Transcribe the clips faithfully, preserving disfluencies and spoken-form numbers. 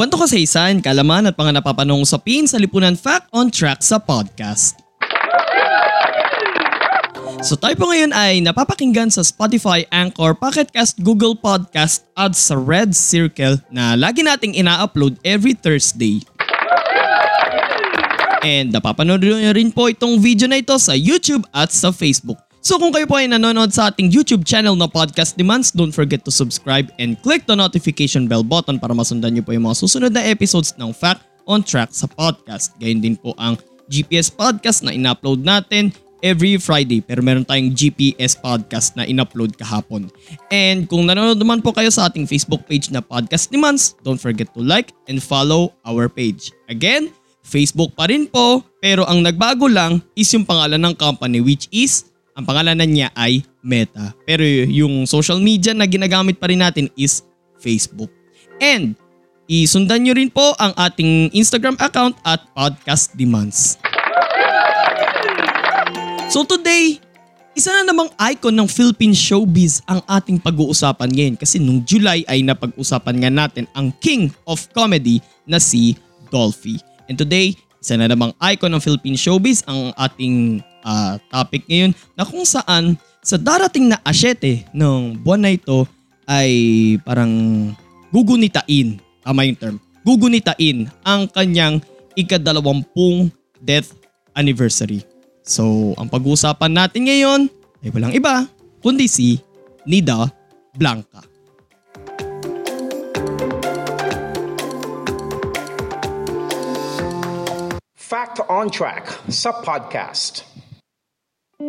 Kwento kasaysayan, kalaman at mga napapanong usapin sa lipunan Fact on Track sa podcast. So tayo po ngayon ay napapakinggan sa Spotify, Anchor, Pocket Cast, Google Podcast at sa Red Circle na lagi nating ina-upload every Thursday. And napapanood nyo rin po itong video na ito sa YouTube at sa Facebook. So kung kayo po ay nanonood sa ating YouTube channel na Podcast Demands, don't forget to subscribe and click the notification bell button para masundan niyo po yung mga susunod na episodes ng Fact on Track sa podcast. Gayun din po ang G P S Podcast na in-upload natin every Friday, pero meron tayong G P S Podcast na in-upload kahapon. And kung nanonood naman po kayo sa ating Facebook page na Podcast Demands, don't forget to like and follow our page. Again, Facebook pa rin po, pero ang nagbago lang is yung pangalan ng company, which is ang pangalanan niya ay Meta. Pero yung social media na ginagamit pa rin natin is Facebook. And isundan nyo rin po ang ating Instagram account at Podcast Demands. So today, isa na namang icon ng Philippine showbiz ang ating pag-uusapan ngayon. Kasi nung July ay napag-usapan nga natin ang King of Comedy na si Dolphy. And today, isa na namang icon ng Philippine showbiz ang ating Uh, topic ngayon na kung saan sa darating na asyete ng buwan na ito ay parang gugunitain, tama yung term, gugunitain ang kanyang ikadalawampung death anniversary. So ang pag-uusapan natin ngayon ay walang iba kundi si Nida Blanca. Fact on Track sa podcast. Sa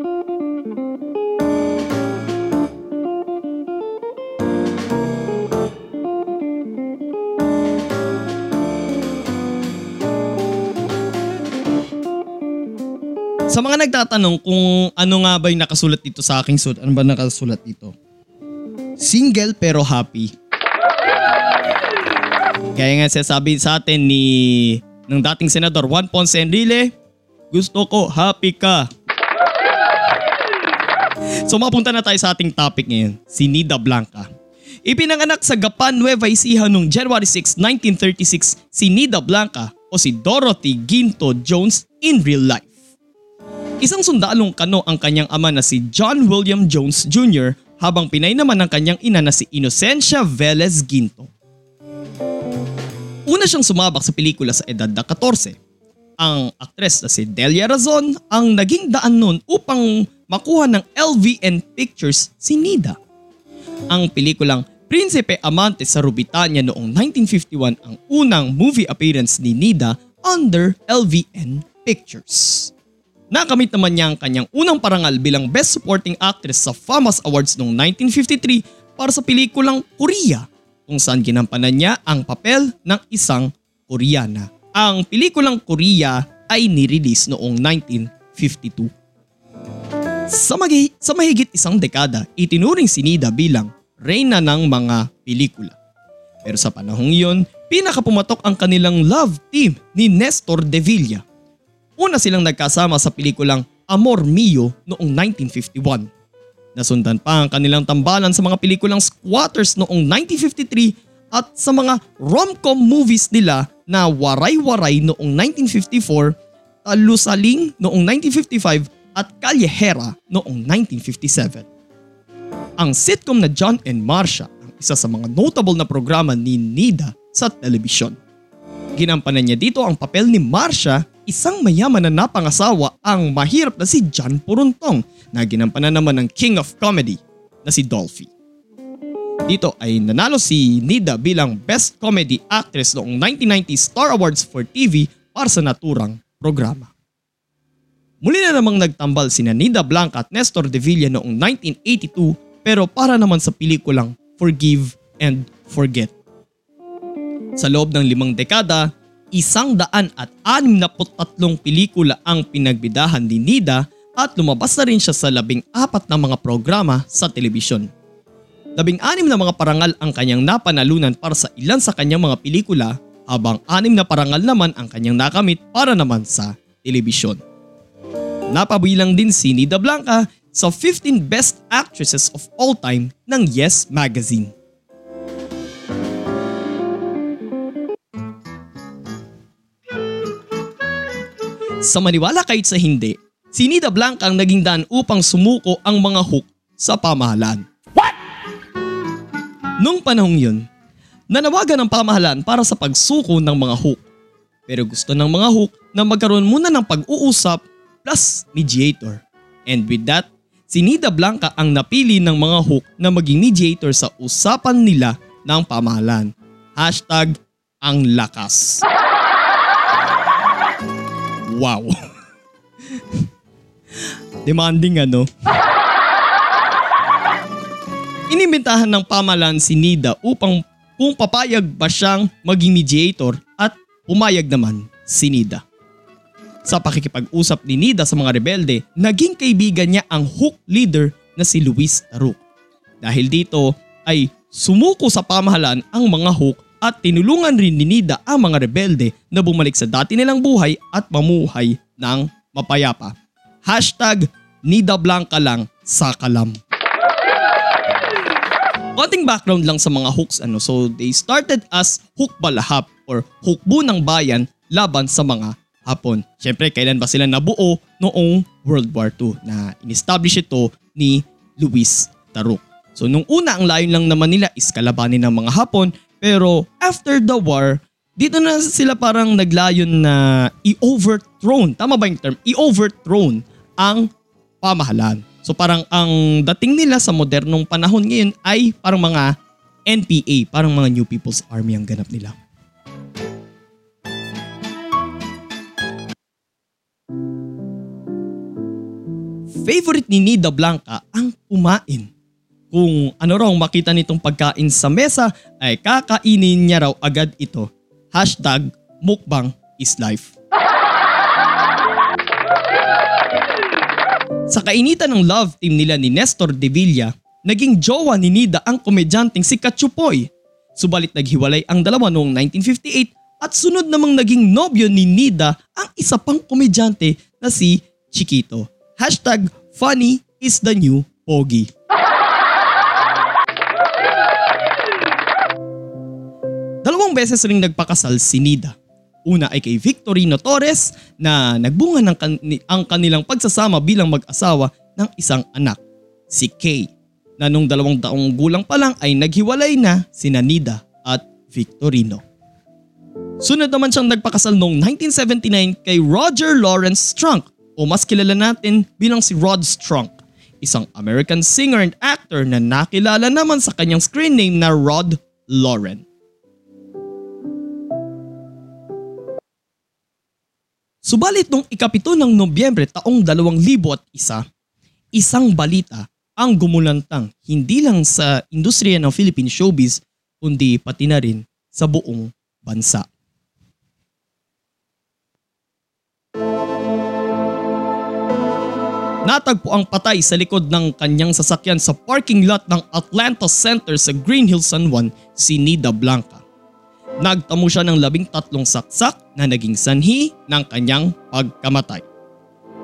mga nagtatanong kung ano nga ba yung nakasulat dito sa aking suit, ano ba nakasulat dito? Single pero happy. Kaya nga sasabihin sa atin ni ng dating senador Juan Ponce Enrile, gusto ko happy ka. So mapunta na tayo sa ating topic ngayon, si Nida Blanca. Ipinanganak sa Gapan, Nueva Ecija noong January sixth, nineteen thirty-six si Nida Blanca o si Dorothy Ginto Jones in real life. Isang sundalong Kano ang kanyang ama na si John William Jones Junior habang Pinay naman ang kanyang ina na si Inocencia Velez Guinto. Una siyang sumabak sa pelikula sa edad na fourteen. Ang aktres na si Delia Razon ang naging daan noon upang makuha ng L V N Pictures si Nida. Ang pelikulang Prinsipe Amante sa Rubitania noong nineteen fifty-one ang unang movie appearance ni Nida under L V N Pictures. Nakamit naman niya ang kanyang unang parangal bilang Best Supporting Actress sa FAMAS Awards noong nineteen fifty-three para sa pelikulang Korea, kung saan ginampanan niya ang papel ng isang Koreana. Ang pelikulang Korea ay nirelease noong nineteen fifty-two. Sa, magi- sa mahigit isang dekada, itinuring si Nida bilang reyna ng mga pelikula. Pero sa panahong iyon, pinakapumatok ang kanilang love team ni Nestor de Villa. Una silang nagkasama sa pelikulang Amor Mio noong nineteen fifty-one. Nasundan pa ang kanilang tambalan sa mga pelikulang Squatters noong nineteen fifty-three at sa mga rom-com movies nila na Waray-Waray noong nineteen fifty-four, Talusaling noong nineteen fifty-five at Calhegera noong nineteen fifty-seven. Ang sitcom na John and Marsha ang isa sa mga notable na programa ni Nida sa telebisyon. Ginampanan niya dito ang papel ni Marsha, isang mayaman na napangasawa ang mahirap na si John Puruntong na ginampanan naman ng King of Comedy na si Dolphy. Dito ay nanalo si Nida bilang Best Comedy Actress noong nineteen ninety Star Awards for T V para sa naturang programa. Muli na namang nagtambal sina Nida Blanca at Nestor de Villa noong nineteen eighty-two pero para naman sa pelikulang Forgive and Forget. Sa loob ng limang dekada, isang daan at anim na putatlong pelikula ang pinagbidahan ni Nida at lumabas na rin siya sa labing apat na mga programa sa telebisyon. Labing anim na mga parangal ang kanyang napanalunan para sa ilan sa kanyang mga pelikula, habang anim na parangal naman ang kanyang nakamit para naman sa telebisyon. Napabilang din si Nida Blanca sa fifteen Best Actresses of All Time ng Yes! Magazine. Sa maniwala kahit sa hindi, si Nida Blanca ang naging daan upang sumuko ang mga hook sa pamahalaan. What? Noong panahong yun, nanawagan ang pamahalaan para sa pagsuko ng mga hook. Pero gusto ng mga hook na magkaroon muna ng pag-uusap plus mediator. And with that, si Nida Blanca ang napili ng mga hook na maging mediator sa usapan nila ng pamahalaan. Hashtag ang lakas. Wow. Demanding ano? Inimbentahan ng pamahalaan si Nida upang kung papayag ba siyang maging mediator at pumayag naman si Nida. Sa pakikipag-usap ni Nida sa mga rebelde, naging kaibigan niya ang hook leader na si Luis Taruc. Dahil dito ay sumuko sa pamahalaan ang mga hook at tinulungan rin ni Nida ang mga rebelde na bumalik sa dati nilang buhay at mamuhay ng mapayapa. Hashtag Nida Blanca lang sa kalam. Konting background lang sa mga hooks. Ano. So they started as hukbalahap or hukbo ng bayan laban sa mga Hapon. Siyempre kailan ba sila nabuo? Noong World War Two na in-establish ito ni Luis Taruc. So nung una ang layon lang naman nila is kalabanin ng mga Hapon. Pero after the war, dito na sila parang naglayon na i-overthrown. Tama ba yung term? I-overthrown ang pamahalaan. So parang ang dating nila sa modernong panahon ngayon ay parang mga N P A, parang mga New People's Army ang ganap nila. Favorite ni Nida Blanca ang kumain. Kung ano raw makita nitong pagkain sa mesa ay kakainin niya raw agad ito. Hashtag mukbang is life. Sa kainitan ng love team nila ni Nestor de Villa, naging jowa ni Nida ang komedyanteng si Katchupoy. Subalit naghiwalay ang dalawa noong nineteen fifty-eight at sunod namang naging nobyo ni Nida ang isa pang komedyante na si Chiquito. Hashtag funny is the new pogi. Dalawang beses ring nagpakasal si Nida. Una ay kay Victorino Torres na nagbunga ng kan- ang kanilang pagsasama bilang mag-asawa ng isang anak, si Kay, na nung dalawang taong gulang pa lang ay naghiwalay na sina Nida at Victorino. Sunod naman siyang nagpakasal noong nineteen seventy-nine kay Roger Lawrence Strunk o mas kilala natin bilang si Rod Strunk, isang American singer and actor na nakilala naman sa kanyang screen name na Rod Lauren. Subalit noong ikapito ng Nobyembre taong two thousand one, isang balita ang gumulantang hindi lang sa industriya ng Philippine showbiz kundi pati na rin sa buong bansa. Natagpo ang patay sa likod ng kanyang sasakyan sa parking lot ng Atlanta Center sa Green Hills, San Juan, si Nida Blanca. Nagtamo siya ng labing tatlong saksak na naging sanhi ng kanyang pagkamatay.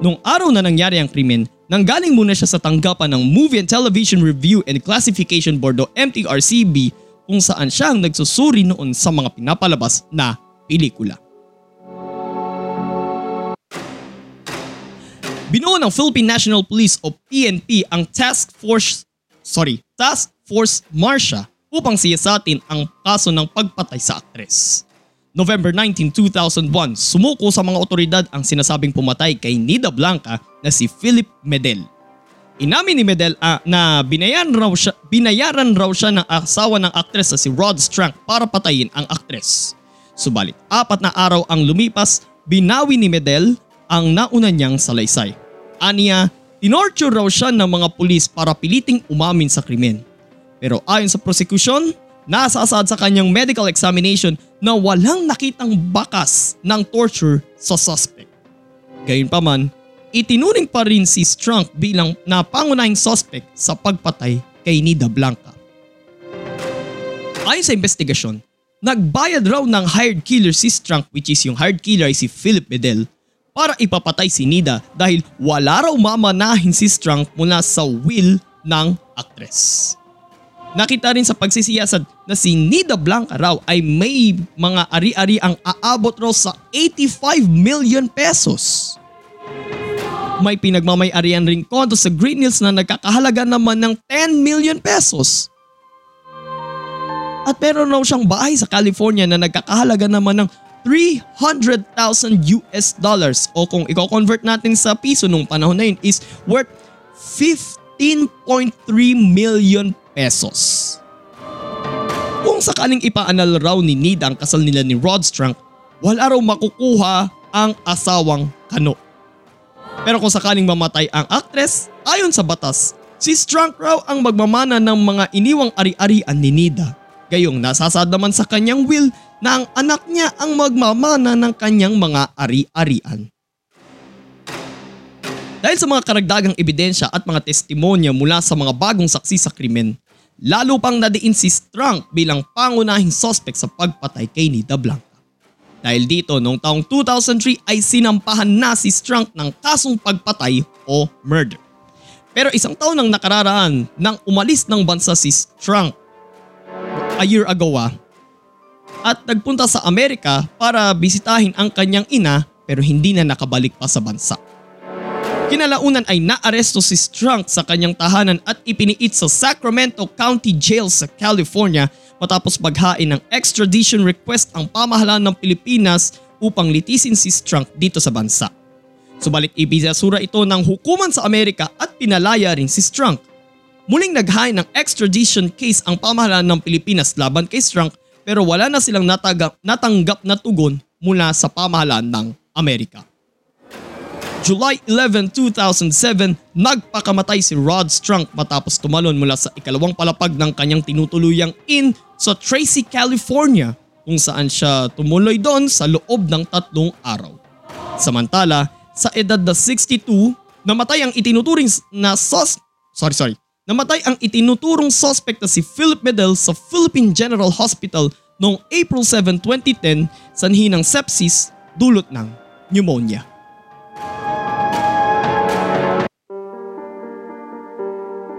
Nung araw na nangyari ang krimen, nanggaling muna siya sa tanggapan ng Movie and Television Review and Classification Board o M T R C B kung saan siya ang nagsusuri noon sa mga pinapalabas na pelikula. Binuo ng Philippine National Police o P N P ang Task Force, sorry, Task Force Marsha upang siyasatin ang kaso ng pagpatay sa aktres. November nineteenth, two thousand one, sumuko sa mga otoridad ang sinasabing pumatay kay Nida Blanca na si Philip Medel. Inamin ni Medel ah, na binayaran raw, siya, binayaran raw siya ng asawa ng aktres na si Rod Strunk para patayin ang aktres. Subalit, apat na araw ang lumipas, binawi ni Medel ang nauna niyang salaysay. Aniya, tinorture raw siya ng mga pulis para piliting umamin sa krimen. Pero ayon sa prosecution, Nasasaad sa kanyang medical examination na walang nakitang bakas ng torture sa suspect. Gayunpaman, itinuring pa rin si Strunk bilang napangunahing suspect sa pagpatay kay Nida Blanca. Ayon sa investigasyon, nagbayad raw ng hired killer si Strunk, which is yung hired killer ay si Philip Medel, para ipapatay si Nida dahil wala raw mamanahin si Strunk mula sa will ng actress. Nakita rin sa pagsisiyasat na si Nida Blanca raw ay may mga ari-ari ang aabot raw sa eighty-five million pesos. May pinagmamay-arian ring konto sa Green Hills na nagkakahalaga naman ng ten million pesos. At meron raw siyang bahay sa California na nagkakahalaga naman ng three hundred thousand US dollars o kung i-convert natin sa piso nung panahon na yun is worth fifteen point three million pesos. Kung sakaling ipaanal raw ni Nida ang kasal nila ni Rod Strunk, wala raw makukuha ang asawang Kano. Pero kung sakaling mamatay ang actress, ayon sa batas, si Strunk raw ang magmamana ng mga iniwang ari-arian ni Nida. Gayong nasasaad naman sa kanyang will na ang anak niya ang magmamana ng kanyang mga ari-arian. Dahil sa mga karagdagang ebidensya at mga testimonya mula sa mga bagong saksi sa krimen, lalo pang nadiin si Strunk bilang pangunahing suspect sa pagpatay kay Nida Blanca. Dahil dito, noong taong two thousand three ay sinampahan na si Strunk ng kasong pagpatay o murder. Pero isang taon nang nakararaan nang umalis ng bansa si Strunk a year ago ah, at nagpunta sa Amerika para bisitahin ang kanyang ina pero hindi na nakabalik pa sa bansa. Kinalaunan ay naaresto si Strunk sa kanyang tahanan at ipiniit sa Sacramento County Jail sa California matapos baghain ng extradition request ang pamahalaan ng Pilipinas upang litisin si Strunk dito sa bansa. Subalit ibinasura ito ng hukuman sa Amerika at pinalaya rin si Strunk. Muling naghain ng extradition case ang pamahalaan ng Pilipinas laban kay Strunk pero wala na silang nataga- natanggap na tugon mula sa pamahalaan ng Amerika. July eleventh, two thousand seven, nagpakamatay si Rod Strunk matapos tumalon mula sa ikalawang palapag ng kanyang tinutuluyang inn sa Tracy, California kung saan siya tumuloy doon sa loob ng tatlong araw. Samantala, sa edad na sixty-two, namatay ang itinuturing na sus... Sorry, sorry. Namatay ang itinuturong suspect na si Philip Medel sa Philippine General Hospital noong April seventh, twenty ten, sanhi ng sepsis dulot ng pneumonia.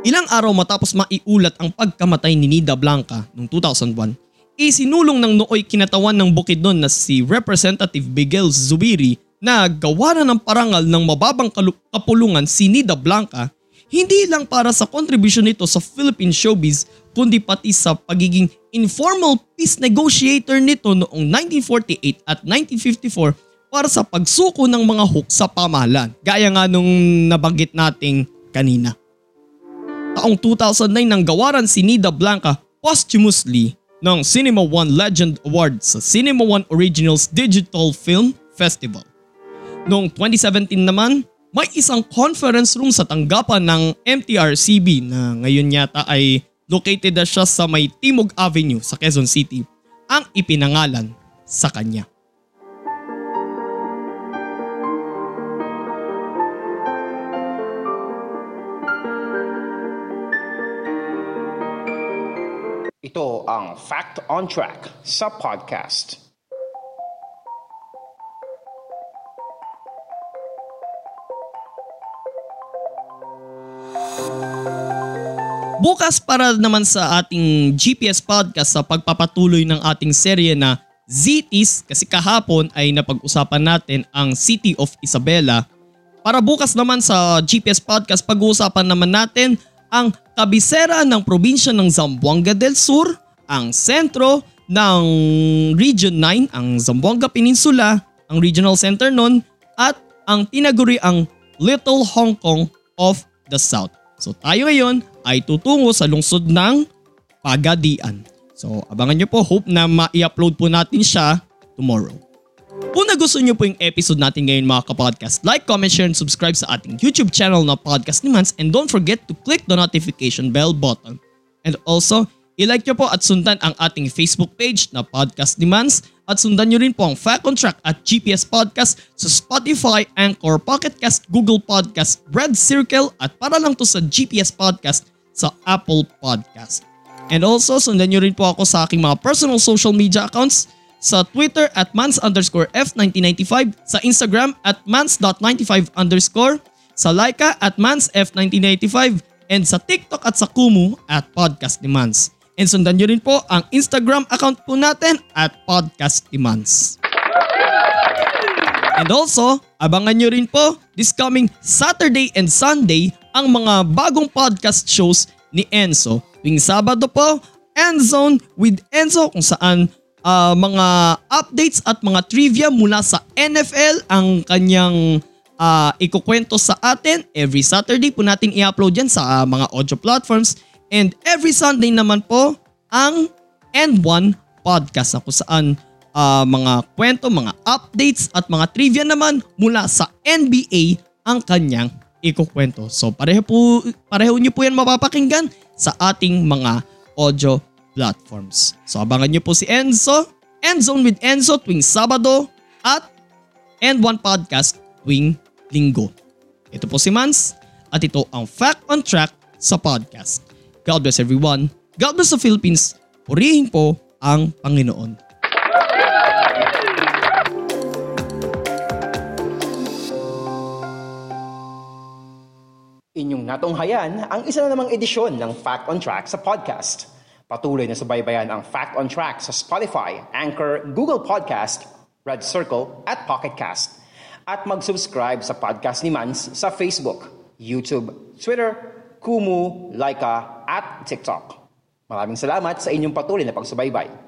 Ilang araw matapos maiulat ang pagkamatay ni Nida Blanca noong two thousand one, isinulong ng nooy kinatawan ng Bukidnon na si Representative Miguel Zubiri na gawa ng parangal ng mababang kapulungan si Nida Blanca hindi lang para sa kontribusyon nito sa Philippine showbiz kundi pati sa pagiging informal peace negotiator nito noong nineteen forty-eight at nineteen fifty-four para sa pagsuko ng mga hook sa pamahalaan gaya nga nung nabanggit nating kanina. Taong two thousand nine nang gawaran si Nida Blanca posthumously ng Cinema One Legend Award sa Cinema One Originals Digital Film Festival. Noong twenty seventeen naman, may isang conference room sa tanggapan ng M T R C B na ngayon yata ay located na siya sa may Timog Avenue sa Quezon City ang ipinangalan sa kanya. Ito ang Fact on Track sa podcast. Bukas para naman sa ating G P S podcast sa pagpapatuloy ng ating serye na Cities, kasi kahapon ay napag-usapan natin ang City of Isabela. Para bukas naman sa G P S podcast, pag-uusapan naman natin ang kabisera ng probinsya ng Zamboanga del Sur, ang sentro ng Region nine, ang Zamboanga Peninsula, ang regional center nun, at ang tinaguri ang Little Hong Kong of the South. So tayo ngayon ay tutungo sa lungsod ng Pagadian. So abangan nyo po, hope na ma-upload po natin siya tomorrow. Kung nagustuhan nyo po yung episode natin ngayon mga kapodcast, like, comment, share, and subscribe sa ating YouTube channel na Podcast Demands, and don't forget to click the notification bell button. And also, I-like nyo po at sundan ang ating Facebook page na Podcast Demands at sundan nyo rin po ang Fact on Track at G P S Podcast sa Spotify, Anchor, Pocket Cast, Google Podcast, Red Circle at para lang to sa G P S Podcast sa Apple Podcast. And also sundan nyo rin po ako sa aking mga personal social media accounts sa Twitter at mans underscore F nineteen ninety-five, sa Instagram at mans.ninety-five underscore, sa Laika at mans F nineteen ninety-five, and sa TikTok at sa Kumu at Podcast Demands. And sundan nyo rin po ang Instagram account po natin at Podcast Demands. And also, abangan nyo rin po this coming Saturday and Sunday ang mga bagong podcast shows ni Enzo. Tuwing Sabado po, Endzone with Enzo, kung saan uh, mga updates at mga trivia mula sa N F L ang kanyang uh, ikukwento sa atin. Every Saturday po natin i-upload yan sa uh, mga audio platforms. And every Sunday naman po ang N one Podcast na kung saan uh, mga kwento, mga updates at mga trivia naman mula sa N B A ang kanyang ikukwento. So pareho po, pareho nyo po yan mapapakinggan sa ating mga audio platforms. So abangan nyo po si Enzo, Endzone with Enzo tuwing Sabado at N one Podcast tuwing Linggo. Ito po si Mans at ito ang Fact on Track sa podcast. God bless everyone. God bless the Philippines. Purihin po ang Panginoon. Inyong natunghayan ang isa na namang edisyon ng Fact on Track sa podcast. Patuloy na subaybayan ang Fact on Track sa Spotify, Anchor, Google Podcast, Red Circle at Pocket Cast. At mag-subscribe sa Podcast ni Mans sa Facebook, YouTube, Twitter, Kumu, Laika, at TikTok. Maraming salamat sa inyong patuloy na pagsubaybay.